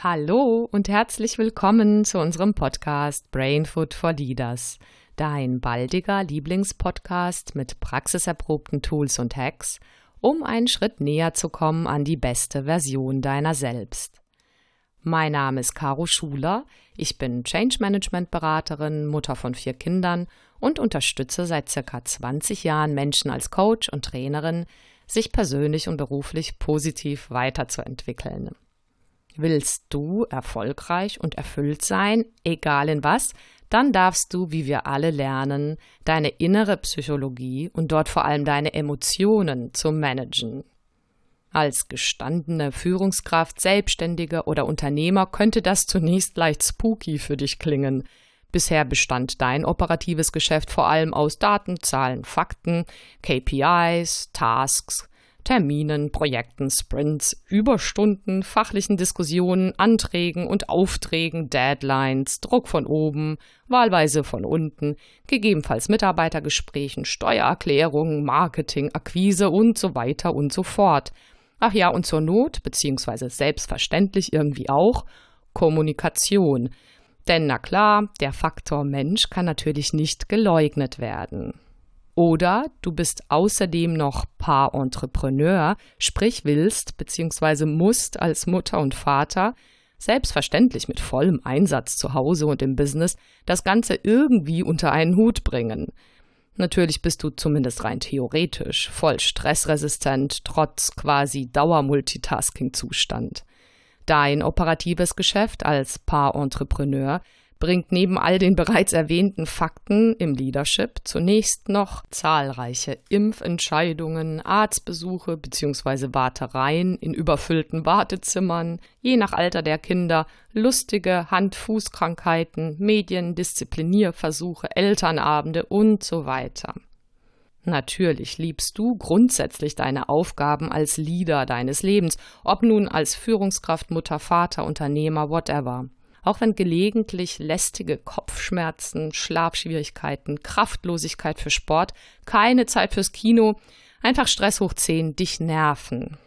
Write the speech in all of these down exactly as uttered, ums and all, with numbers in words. Hallo und herzlich willkommen zu unserem Podcast Brainfood for Leaders, dein baldiger Lieblingspodcast mit praxiserprobten Tools und Hacks, um einen Schritt näher zu kommen an die beste Version deiner selbst. Mein Name ist Caro Schuler, ich bin Change Management Beraterin, Mutter von vier Kindern und unterstütze seit circa zwanzig Jahren Menschen als Coach und Trainerin, sich persönlich und beruflich positiv weiterzuentwickeln. Willst du erfolgreich und erfüllt sein, egal in was, dann darfst du, wie wir alle lernen, deine innere Psychologie und dort vor allem deine Emotionen zu managen. Als gestandene Führungskraft, Selbstständige oder Unternehmer könnte das zunächst leicht spooky für dich klingen. Bisher bestand dein operatives Geschäft vor allem aus Daten, Zahlen, Fakten, K P Is, Tasks, Terminen, Projekten, Sprints, Überstunden, fachlichen Diskussionen, Anträgen und Aufträgen, Deadlines, Druck von oben, wahlweise von unten, gegebenenfalls Mitarbeitergesprächen, Steuererklärungen, Marketing, Akquise und so weiter und so fort. Ach ja, und zur Not, beziehungsweise selbstverständlich irgendwie auch, Kommunikation. Denn na klar, der Faktor Mensch kann natürlich nicht geleugnet werden. Oder du bist außerdem noch Paar-Entrepreneur, sprich willst bzw. musst als Mutter und Vater, selbstverständlich mit vollem Einsatz zu Hause und im Business, das Ganze irgendwie unter einen Hut bringen. Natürlich bist du zumindest rein theoretisch voll stressresistent, trotz quasi Dauer-Multitasking-Zustand. Dein operatives Geschäft als Paar-Entrepreneur bringt neben all den bereits erwähnten Fakten im Leadership zunächst noch zahlreiche Impfentscheidungen, Arztbesuche bzw. Wartereien in überfüllten Wartezimmern, je nach Alter der Kinder, lustige Hand-Fuß-Krankheiten, Medien, Disziplinierversuche, Elternabende und so weiter. Natürlich liebst du grundsätzlich deine Aufgaben als Leader deines Lebens, ob nun als Führungskraft, Mutter, Vater, Unternehmer, whatever. Auch wenn gelegentlich lästige Kopfschmerzen, Schlafschwierigkeiten, Kraftlosigkeit für Sport, keine Zeit fürs Kino, einfach Stress hoch zehn dich nerven.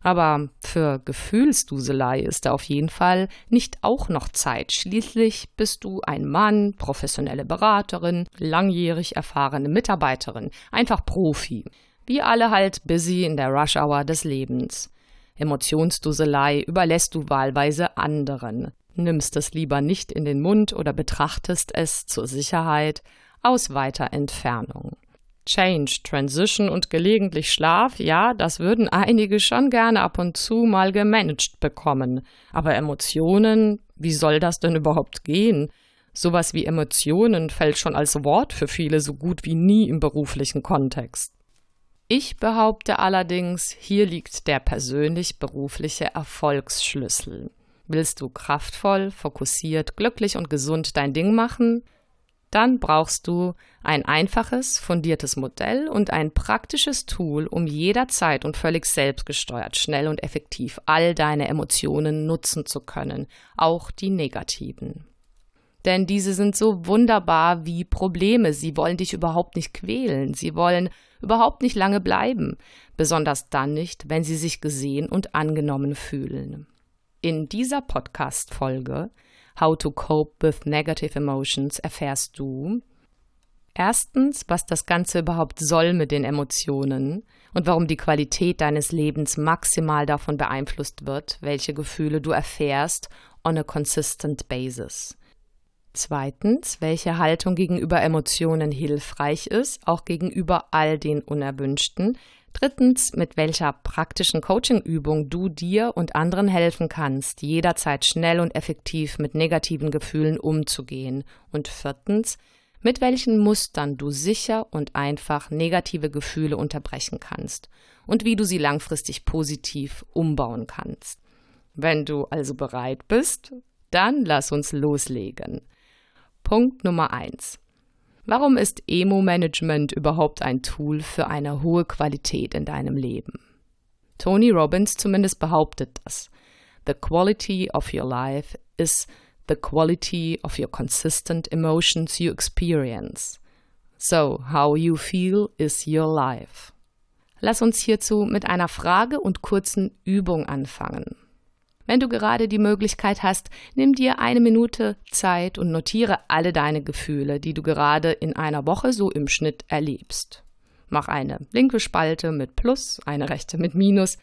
Aber für Gefühlsduselei ist da auf jeden Fall nicht auch noch Zeit. Schließlich bist du ein Mann, professionelle Beraterin, langjährig erfahrene Mitarbeiterin, einfach Profi. Wie alle halt busy in der Rush-Hour des Lebens. Emotionsduselei überlässt du wahlweise anderen. Nimmst es lieber nicht in den Mund oder betrachtest es zur Sicherheit aus weiter Entfernung. Change, Transition und gelegentlich Schlaf, ja, das würden einige schon gerne ab und zu mal gemanagt bekommen. Aber Emotionen, wie soll das denn überhaupt gehen? Sowas wie Emotionen fällt schon als Wort für viele so gut wie nie im beruflichen Kontext. Ich behaupte allerdings, hier liegt der persönlich-berufliche Erfolgsschlüssel. Willst du kraftvoll, fokussiert, glücklich und gesund dein Ding machen? Dann brauchst du ein einfaches, fundiertes Modell und ein praktisches Tool, um jederzeit und völlig selbstgesteuert, schnell und effektiv all deine Emotionen nutzen zu können, auch die negativen. Denn diese sind so wunderbar wie Probleme. Sie wollen dich überhaupt nicht quälen. Sie wollen überhaupt nicht lange bleiben. Besonders dann nicht, wenn sie sich gesehen und angenommen fühlen. In dieser Podcast-Folge How to Cope with Negative Emotions erfährst du erstens, was das Ganze überhaupt soll mit den Emotionen und warum die Qualität deines Lebens maximal davon beeinflusst wird, welche Gefühle du erfährst on a consistent basis. Zweitens, welche Haltung gegenüber Emotionen hilfreich ist, auch gegenüber all den Unerwünschten. Drittens, mit welcher praktischen Coaching-Übung du dir und anderen helfen kannst, jederzeit schnell und effektiv mit negativen Gefühlen umzugehen. Und viertens, mit welchen Mustern du sicher und einfach negative Gefühle unterbrechen kannst und wie du sie langfristig positiv umbauen kannst. Wenn du also bereit bist, dann lass uns loslegen. Punkt Nummer eins. Warum ist Emo-Management überhaupt ein Tool für eine hohe Qualität in deinem Leben? Tony Robbins zumindest behauptet das. The quality of your life is the quality of your consistent emotions you experience. So, how you feel is your life. Lass uns hierzu mit einer Frage und kurzen Übung anfangen. Wenn du gerade die Möglichkeit hast, nimm dir eine Minute Zeit und notiere alle deine Gefühle, die du gerade in einer Woche so im Schnitt erlebst. Mach eine linke Spalte mit Plus, eine rechte mit Minus.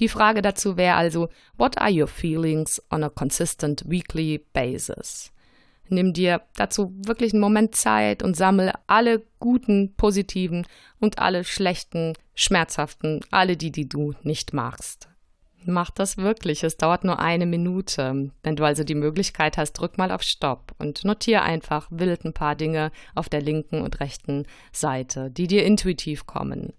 Die Frage dazu wäre also, what are your feelings on a consistent weekly basis? Nimm dir dazu wirklich einen Moment Zeit und sammle alle guten, positiven und alle schlechten, schmerzhaften, alle die, die du nicht magst. Mach das wirklich, es dauert nur eine Minute. Wenn du also die Möglichkeit hast, drück mal auf Stopp und notiere einfach wild ein paar Dinge auf der linken und rechten Seite, die dir intuitiv kommen.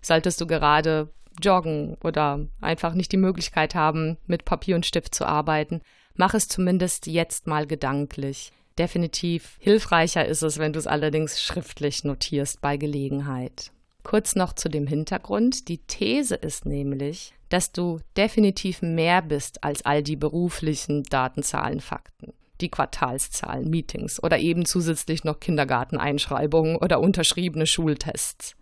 Solltest du gerade joggen oder einfach nicht die Möglichkeit haben, mit Papier und Stift zu arbeiten, mach es zumindest jetzt mal gedanklich. Definitiv hilfreicher ist es, wenn du es allerdings schriftlich notierst bei Gelegenheit. Kurz noch zu dem Hintergrund. Die These ist nämlich, dass du definitiv mehr bist als all die beruflichen Daten, Zahlen, Fakten, die Quartalszahlen, Meetings oder eben zusätzlich noch Kindergarteneinschreibungen oder unterschriebene Schultests.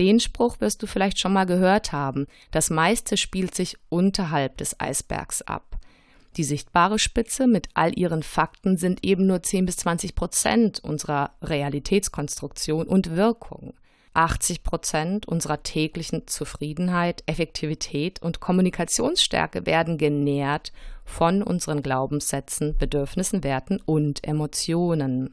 Den Spruch wirst du vielleicht schon mal gehört haben. Das meiste spielt sich unterhalb des Eisbergs ab. Die sichtbare Spitze mit all ihren Fakten sind eben nur zehn bis zwanzig Prozent unserer Realitätskonstruktion und Wirkung. achtzig Prozent unserer täglichen Zufriedenheit, Effektivität und Kommunikationsstärke werden genährt von unseren Glaubenssätzen, Bedürfnissen, Werten und Emotionen.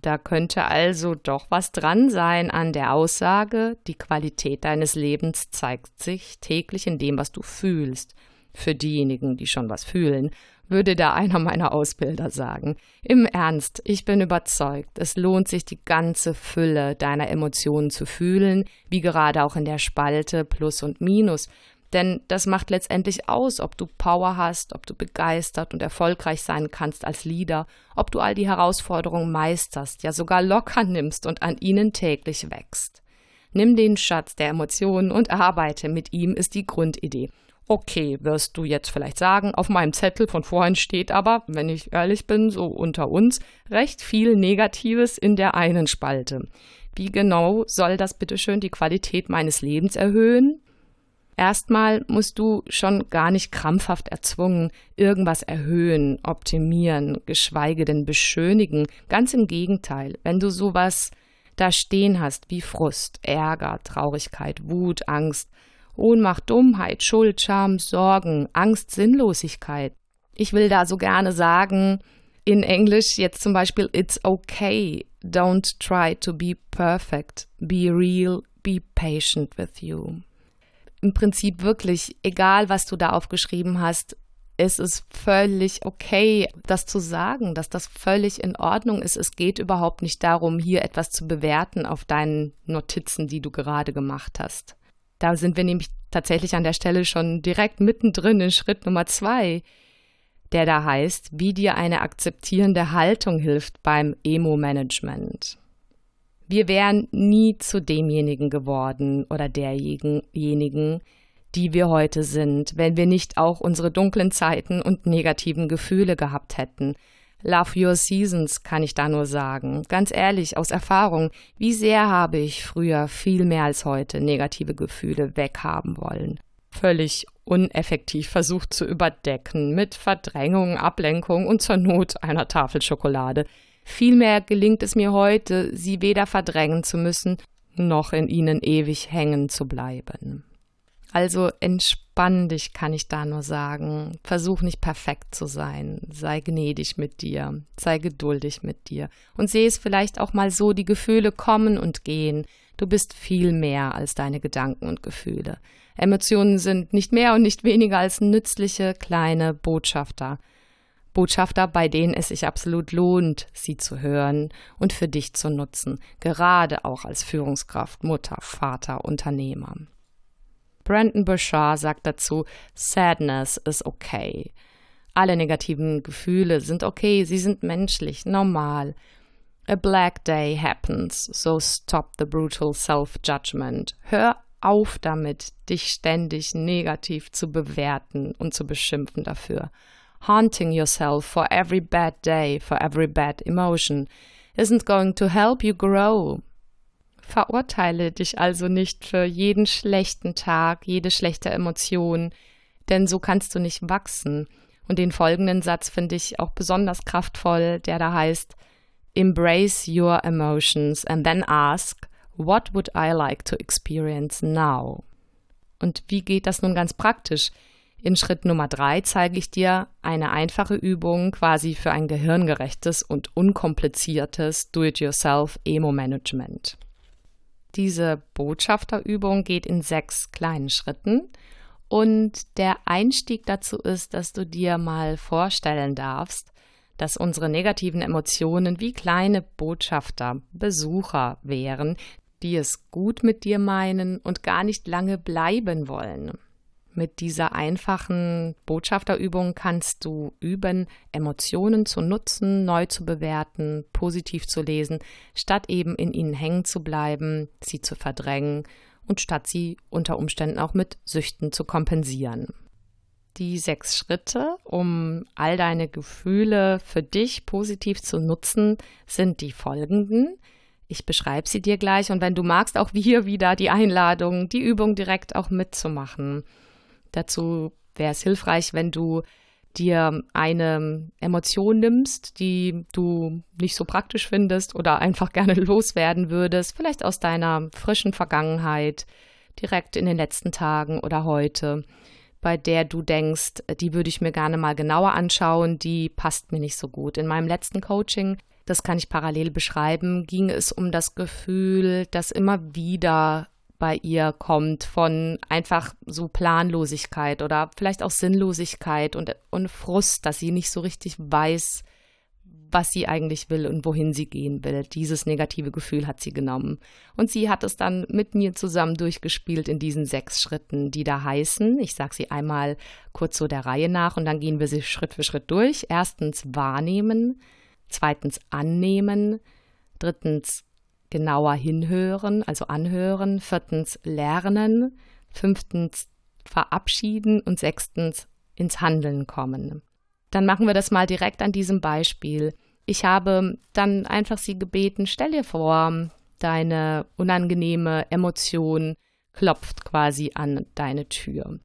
Da könnte also doch was dran sein an der Aussage, die Qualität deines Lebens zeigt sich täglich in dem, was du fühlst. Für diejenigen, die schon was fühlen, würde da einer meiner Ausbilder sagen. Im Ernst, ich bin überzeugt, es lohnt sich, die ganze Fülle deiner Emotionen zu fühlen, wie gerade auch in der Spalte Plus und Minus. Denn das macht letztendlich aus, ob du Power hast, ob du begeistert und erfolgreich sein kannst als Leader, ob du all die Herausforderungen meisterst, ja sogar locker nimmst und an ihnen täglich wächst. Nimm den Schatz der Emotionen und arbeite mit ihm, ist die Grundidee. Okay, wirst du jetzt vielleicht sagen, auf meinem Zettel von vorhin steht aber, wenn ich ehrlich bin, so unter uns, recht viel Negatives in der einen Spalte. Wie genau soll das bitteschön die Qualität meines Lebens erhöhen? Erstmal musst du schon gar nicht krampfhaft erzwungen, irgendwas erhöhen, optimieren, geschweige denn beschönigen. Ganz im Gegenteil, wenn du sowas da stehen hast wie Frust, Ärger, Traurigkeit, Wut, Angst, Ohnmacht, Dummheit, Schuld, Scham, Sorgen, Angst, Sinnlosigkeit. Ich will da so gerne sagen, in Englisch jetzt zum Beispiel, it's okay, don't try to be perfect, be real, be patient with you. Im Prinzip wirklich, egal was du da aufgeschrieben hast, es ist völlig okay, das zu sagen, dass das völlig in Ordnung ist. Es geht überhaupt nicht darum, hier etwas zu bewerten auf deinen Notizen, die du gerade gemacht hast. Da sind wir nämlich tatsächlich an der Stelle schon direkt mittendrin in Schritt Nummer zwei, der da heißt, wie dir eine akzeptierende Haltung hilft beim Emo-Management. Wir wären nie zu demjenigen geworden oder derjenigen, die wir heute sind, wenn wir nicht auch unsere dunklen Zeiten und negativen Gefühle gehabt hätten. Love your seasons, kann ich da nur sagen. Ganz ehrlich, aus Erfahrung, wie sehr habe ich früher viel mehr als heute negative Gefühle weghaben wollen. Völlig uneffektiv versucht zu überdecken mit Verdrängung, Ablenkung und zur Not einer Tafel Schokolade. Vielmehr gelingt es mir heute, sie weder verdrängen zu müssen, noch in ihnen ewig hängen zu bleiben. Also entspann dich, kann ich da nur sagen. Versuch nicht perfekt zu sein. Sei gnädig mit dir. Sei geduldig mit dir. Und sehe es vielleicht auch mal so, die Gefühle kommen und gehen. Du bist viel mehr als deine Gedanken und Gefühle. Emotionen sind nicht mehr und nicht weniger als nützliche kleine Botschafter. Botschafter, bei denen es sich absolut lohnt, sie zu hören und für dich zu nutzen. Gerade auch als Führungskraft, Mutter, Vater, Unternehmer. Brandon Bouchard sagt dazu, Sadness is okay. Alle negativen Gefühle sind okay, sie sind menschlich, normal. A black day happens, so stop the brutal self-judgment. Hör auf damit, dich ständig negativ zu bewerten und zu beschimpfen dafür. Haunting yourself for every bad day, for every bad emotion, isn't going to help you grow. Verurteile dich also nicht für jeden schlechten Tag, jede schlechte Emotion, denn so kannst du nicht wachsen. Und den folgenden Satz finde ich auch besonders kraftvoll, der da heißt, embrace your emotions and then ask, what would I like to experience now? Und wie geht das nun ganz praktisch? In Schritt Nummer drei zeige ich dir eine einfache Übung quasi für ein gehirngerechtes und unkompliziertes Do-it-yourself-Emo-Management. Diese Botschafterübung geht in sechs kleinen Schritten und der Einstieg dazu ist, dass du dir mal vorstellen darfst, dass unsere negativen Emotionen wie kleine Botschafter, Besucher wären, die es gut mit dir meinen und gar nicht lange bleiben wollen. Mit dieser einfachen Botschafterübung kannst du üben, Emotionen zu nutzen, neu zu bewerten, positiv zu lesen, statt eben in ihnen hängen zu bleiben, sie zu verdrängen und statt sie unter Umständen auch mit Süchten zu kompensieren. Die sechs Schritte, um all deine Gefühle für dich positiv zu nutzen, sind die folgenden. Ich beschreibe sie dir gleich und wenn du magst, auch hier wieder die Einladung, die Übung direkt auch mitzumachen. Dazu wäre es hilfreich, wenn du dir eine Emotion nimmst, die du nicht so praktisch findest oder einfach gerne loswerden würdest, vielleicht aus deiner frischen Vergangenheit, direkt in den letzten Tagen oder heute, bei der du denkst, die würde ich mir gerne mal genauer anschauen, die passt mir nicht so gut. In meinem letzten Coaching, das kann ich parallel beschreiben, ging es um das Gefühl, dass immer wieder bei ihr kommt von einfach so Planlosigkeit oder vielleicht auch Sinnlosigkeit und, und Frust, dass sie nicht so richtig weiß, was sie eigentlich will und wohin sie gehen will. Dieses negative Gefühl hat sie genommen. Und sie hat es dann mit mir zusammen durchgespielt in diesen sechs Schritten, die da heißen. Ich sage sie einmal kurz so der Reihe nach und dann gehen wir sie Schritt für Schritt durch. Erstens wahrnehmen, zweitens annehmen, drittens genauer hinhören, also anhören, viertens lernen, fünftens verabschieden und sechstens ins Handeln kommen. Dann machen wir das mal direkt an diesem Beispiel. Ich habe dann einfach sie gebeten, stell dir vor, deine unangenehme Emotion klopft quasi an deine Tür.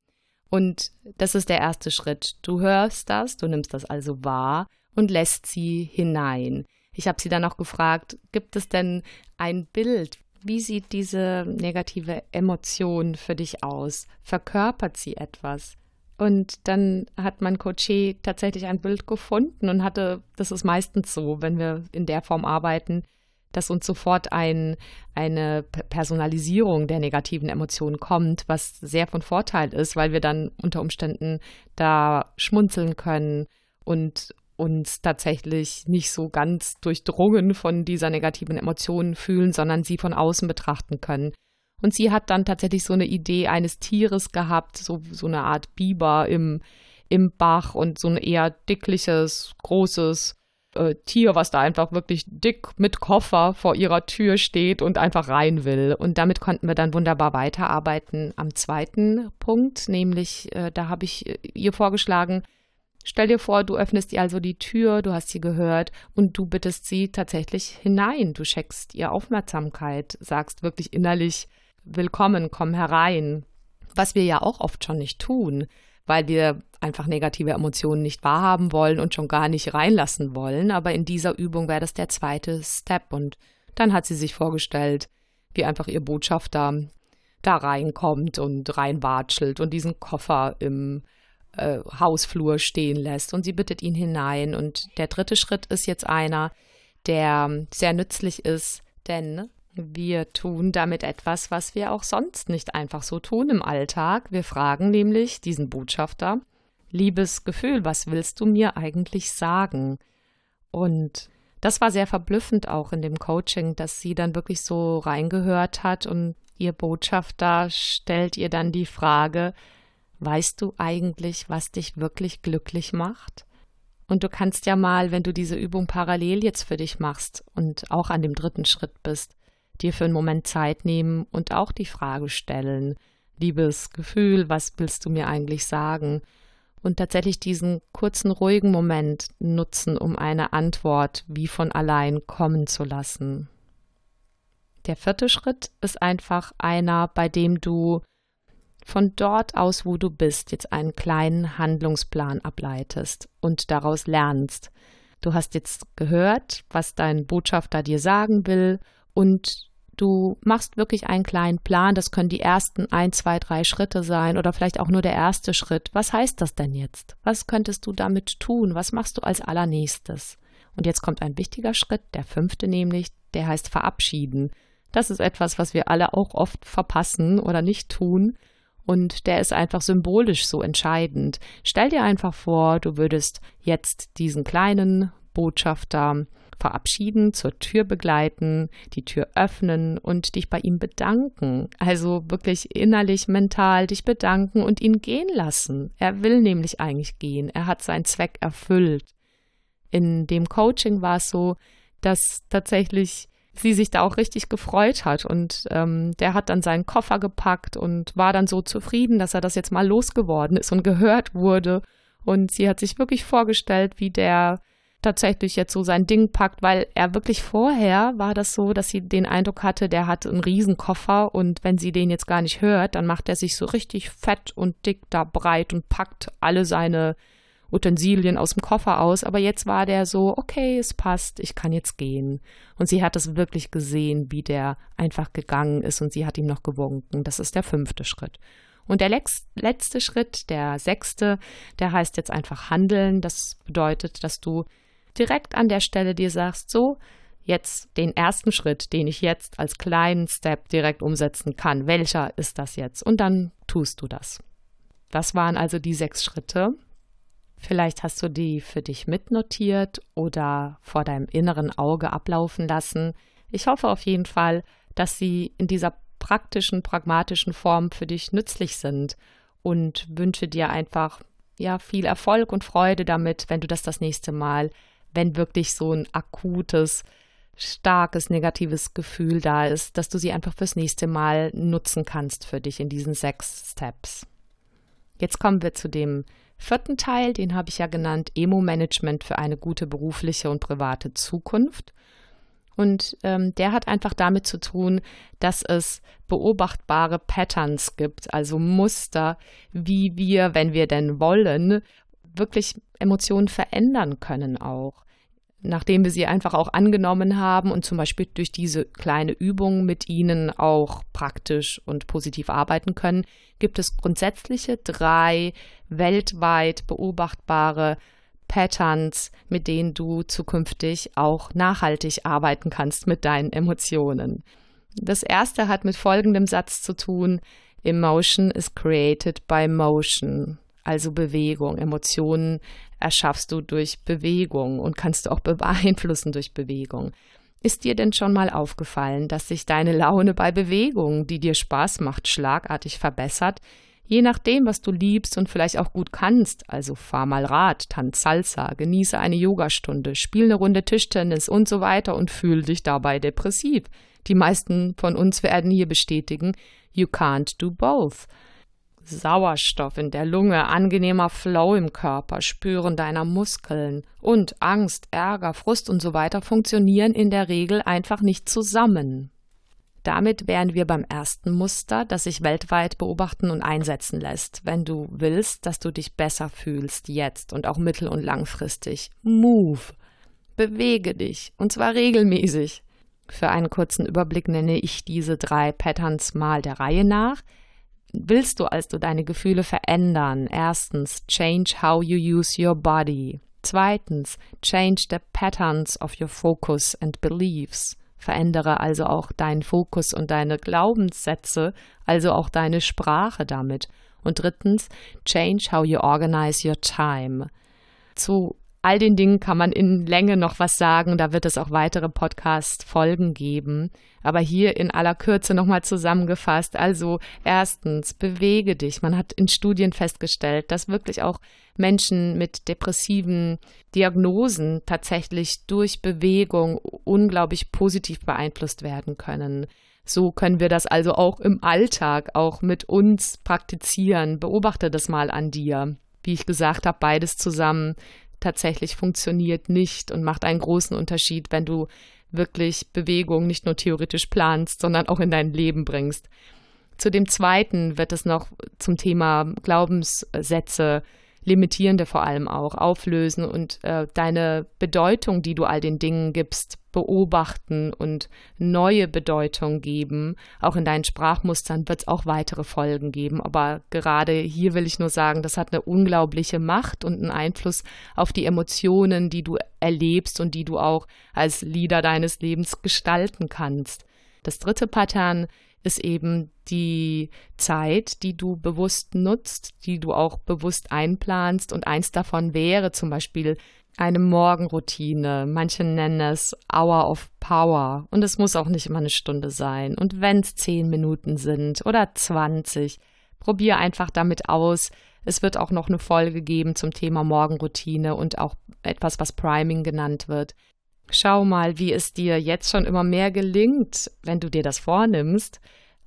Und das ist der erste Schritt. Du hörst das, du nimmst das also wahr und lässt sie hinein. Ich habe sie dann auch gefragt, gibt es denn ein Bild? Wie sieht diese negative Emotion für dich aus? Verkörpert sie etwas? Und dann hat mein Coachee tatsächlich ein Bild gefunden und hatte, das ist meistens so, wenn wir in der Form arbeiten, dass uns sofort ein, eine Personalisierung der negativen Emotionen kommt, was sehr von Vorteil ist, weil wir dann unter Umständen da schmunzeln können und uns tatsächlich nicht so ganz durchdrungen von dieser negativen Emotion fühlen, sondern sie von außen betrachten können. Und sie hat dann tatsächlich so eine Idee eines Tieres gehabt, so, so eine Art Biber im, im Bach und so ein eher dickliches, großes äh, Tier, was da einfach wirklich dick mit Koffer vor ihrer Tür steht und einfach rein will. Und damit konnten wir dann wunderbar weiterarbeiten am zweiten Punkt, nämlich äh, da habe ich ihr vorgeschlagen, stell dir vor, du öffnest ihr also die Tür, du hast sie gehört und du bittest sie tatsächlich hinein. Du schenkst ihr Aufmerksamkeit, sagst wirklich innerlich, willkommen, komm herein. Was wir ja auch oft schon nicht tun, weil wir einfach negative Emotionen nicht wahrhaben wollen und schon gar nicht reinlassen wollen. Aber in dieser Übung wäre das der zweite Step. Und dann hat sie sich vorgestellt, wie einfach ihr Botschafter da reinkommt und reinwatschelt und diesen Koffer im Äh, Hausflur stehen lässt und sie bittet ihn hinein. Und der dritte Schritt ist jetzt einer, der sehr nützlich ist, denn wir tun damit etwas, was wir auch sonst nicht einfach so tun im Alltag. Wir fragen nämlich diesen Botschafter, liebes Gefühl, was willst du mir eigentlich sagen? Und das war sehr verblüffend auch in dem Coaching, dass sie dann wirklich so reingehört hat und ihr Botschafter stellt ihr dann die Frage, weißt du eigentlich, was dich wirklich glücklich macht? Und du kannst ja mal, wenn du diese Übung parallel jetzt für dich machst und auch an dem dritten Schritt bist, dir für einen Moment Zeit nehmen und auch die Frage stellen, liebes Gefühl, was willst du mir eigentlich sagen? Und tatsächlich diesen kurzen, ruhigen Moment nutzen, um eine Antwort wie von allein kommen zu lassen. Der vierte Schritt ist einfach einer, bei dem du von dort aus, wo du bist, jetzt einen kleinen Handlungsplan ableitest und daraus lernst. Du hast jetzt gehört, was dein Botschafter dir sagen will, und du machst wirklich einen kleinen Plan. Das können die ersten ein, zwei, drei Schritte sein oder vielleicht auch nur der erste Schritt. Was heißt das denn jetzt? Was könntest du damit tun? Was machst du als allernächstes? Und jetzt kommt ein wichtiger Schritt, der fünfte nämlich, der heißt verabschieden. Das ist etwas, was wir alle auch oft verpassen oder nicht tun. Und der ist einfach symbolisch so entscheidend. Stell dir einfach vor, du würdest jetzt diesen kleinen Botschafter verabschieden, zur Tür begleiten, die Tür öffnen und dich bei ihm bedanken. Also wirklich innerlich, mental dich bedanken und ihn gehen lassen. Er will nämlich eigentlich gehen. Er hat seinen Zweck erfüllt. In dem Coaching war es so, dass tatsächlich sie sich da auch richtig gefreut hat, und ähm, der hat dann seinen Koffer gepackt und war dann so zufrieden, dass er das jetzt mal losgeworden ist und gehört wurde, und sie hat sich wirklich vorgestellt, wie der tatsächlich jetzt so sein Ding packt, weil er wirklich vorher war das so, dass sie den Eindruck hatte, der hat einen riesen Koffer, und wenn sie den jetzt gar nicht hört, dann macht er sich so richtig fett und dick da breit und packt alle seine Utensilien aus dem Koffer aus, aber jetzt war der so, okay, es passt, ich kann jetzt gehen. Und sie hat es wirklich gesehen, wie der einfach gegangen ist, und sie hat ihm noch gewunken. Das ist der fünfte Schritt. Und der lex- letzte Schritt, der sechste, der heißt jetzt einfach handeln. Das bedeutet, dass du direkt an der Stelle dir sagst, so, jetzt den ersten Schritt, den ich jetzt als kleinen Step direkt umsetzen kann, welcher ist das jetzt? Und dann tust du das. Das waren also die sechs Schritte. Vielleicht hast du die für dich mitnotiert oder vor deinem inneren Auge ablaufen lassen. Ich hoffe auf jeden Fall, dass sie in dieser praktischen, pragmatischen Form für dich nützlich sind, und wünsche dir einfach ja viel Erfolg und Freude damit, wenn du das das nächste Mal, wenn wirklich so ein akutes, starkes, negatives Gefühl da ist, dass du sie einfach fürs nächste Mal nutzen kannst für dich in diesen sechs Steps. Jetzt kommen wir zu dem vierten Teil, den habe ich ja genannt, Emo-Management für eine gute berufliche und private Zukunft. Und ähm, der hat einfach damit zu tun, dass es beobachtbare Patterns gibt, also Muster, wie wir, wenn wir denn wollen, wirklich Emotionen verändern können auch, nachdem wir sie einfach auch angenommen haben und zum Beispiel durch diese kleine Übung mit ihnen auch praktisch und positiv arbeiten können, gibt es grundsätzliche drei weltweit beobachtbare Patterns, mit denen du zukünftig auch nachhaltig arbeiten kannst mit deinen Emotionen. Das erste hat mit folgendem Satz zu tun: Emotion is created by motion. Also Bewegung, Emotionen erschaffst du durch Bewegung und kannst du auch beeinflussen durch Bewegung. Ist dir denn schon mal aufgefallen, dass sich deine Laune bei Bewegung, die dir Spaß macht, schlagartig verbessert? Je nachdem, was du liebst und vielleicht auch gut kannst, also fahr mal Rad, tanz Salsa, genieße eine Yogastunde, spiel eine Runde Tischtennis und so weiter und fühl dich dabei depressiv. Die meisten von uns werden hier bestätigen, you can't do both. Sauerstoff in der Lunge, angenehmer Flow im Körper, Spüren deiner Muskeln und Angst, Ärger, Frust und so weiter funktionieren in der Regel einfach nicht zusammen. Damit wären wir beim ersten Muster, das sich weltweit beobachten und einsetzen lässt, wenn du willst, dass du dich besser fühlst jetzt und auch mittel- und langfristig. Move! Bewege dich, und zwar regelmäßig. Für einen kurzen Überblick nenne ich diese drei Patterns mal der Reihe nach. Willst du also deine Gefühle verändern? Erstens, change how you use your body. Zweitens, change the patterns of your focus and beliefs. Verändere also auch deinen Fokus und deine Glaubenssätze, also auch deine Sprache damit. Und drittens, change how you organize your time. Zu all den Dingen kann man in Länge noch was sagen, da wird es auch weitere Podcast-Folgen geben, aber hier in aller Kürze nochmal zusammengefasst. Also erstens, bewege dich. Man hat in Studien festgestellt, dass wirklich auch Menschen mit depressiven Diagnosen tatsächlich durch Bewegung unglaublich positiv beeinflusst werden können. So können wir das also auch im Alltag, auch mit uns praktizieren. Beobachte das mal an dir. Wie ich gesagt habe, beides zusammen tatsächlich funktioniert nicht und macht einen großen Unterschied, wenn du wirklich Bewegung nicht nur theoretisch planst, sondern auch in dein Leben bringst. Zu dem zweiten wird es noch zum Thema Glaubenssätze, limitierende vor allem auch, auflösen und äh, deine Bedeutung, die du all den Dingen gibst, beobachten und neue Bedeutung geben. Auch in deinen Sprachmustern wird es auch weitere Folgen geben. Aber gerade hier will ich nur sagen, das hat eine unglaubliche Macht und einen Einfluss auf die Emotionen, die du erlebst und die du auch als Leader deines Lebens gestalten kannst. Das dritte Pattern ist eben die Zeit, die du bewusst nutzt, die du auch bewusst einplanst. Und eins davon wäre zum Beispiel eine Morgenroutine. Manche nennen es Hour of Power. Und es muss auch nicht immer eine Stunde sein. Und wenn es zehn Minuten sind oder zwanzig, probier einfach damit aus. Es wird auch noch eine Folge geben zum Thema Morgenroutine und auch etwas, was Priming genannt wird. Schau mal, wie es dir jetzt schon immer mehr gelingt, wenn du dir das vornimmst,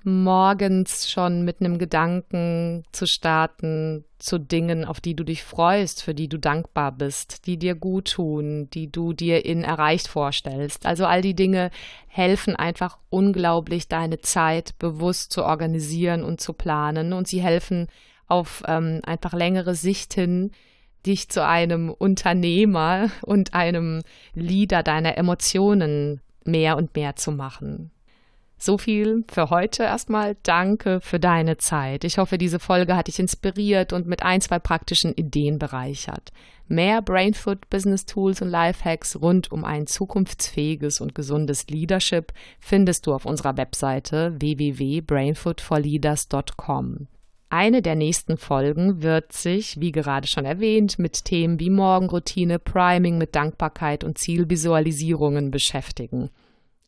morgens schon mit einem Gedanken zu starten, zu Dingen, auf die du dich freust, für die du dankbar bist, die dir gut tun, die du dir in erreicht vorstellst. Also all die Dinge helfen einfach unglaublich, deine Zeit bewusst zu organisieren und zu planen. Und sie helfen auf ähm, einfach längere Sicht hin, dich zu einem Unternehmer und einem Leader deiner Emotionen mehr und mehr zu machen. So viel für heute erstmal. Danke für deine Zeit. Ich hoffe, diese Folge hat dich inspiriert und mit ein, zwei praktischen Ideen bereichert. Mehr Brainfood Business Tools und Lifehacks rund um ein zukunftsfähiges und gesundes Leadership findest du auf unserer Webseite w w w punkt brainfood for leaders punkt com. Eine der nächsten Folgen wird sich, wie gerade schon erwähnt, mit Themen wie Morgenroutine, Priming, mit Dankbarkeit und Zielvisualisierungen beschäftigen.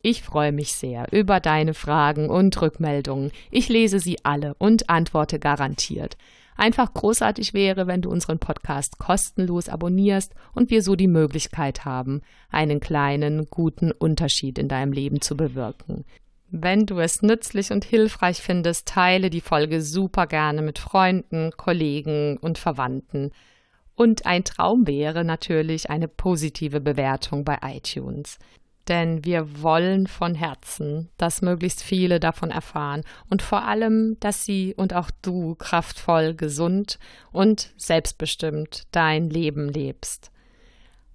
Ich freue mich sehr über deine Fragen und Rückmeldungen. Ich lese sie alle und antworte garantiert. Einfach großartig wäre, wenn du unseren Podcast kostenlos abonnierst und wir so die Möglichkeit haben, einen kleinen, guten Unterschied in deinem Leben zu bewirken. Wenn du es nützlich und hilfreich findest, teile die Folge super gerne mit Freunden, Kollegen und Verwandten. Und ein Traum wäre natürlich eine positive Bewertung bei iTunes. Denn wir wollen von Herzen, dass möglichst viele davon erfahren und vor allem, dass sie und auch du kraftvoll, gesund und selbstbestimmt dein Leben lebst.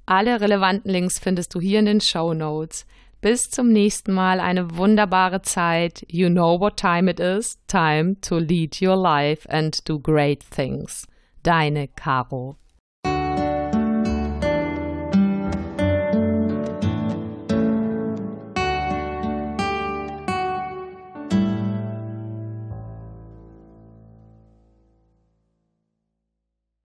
Alle relevanten Links findest du hier in den Shownotes. Bis zum nächsten Mal, eine wunderbare Zeit. You know what time it is. Time to lead your life and do great things. Deine Caro.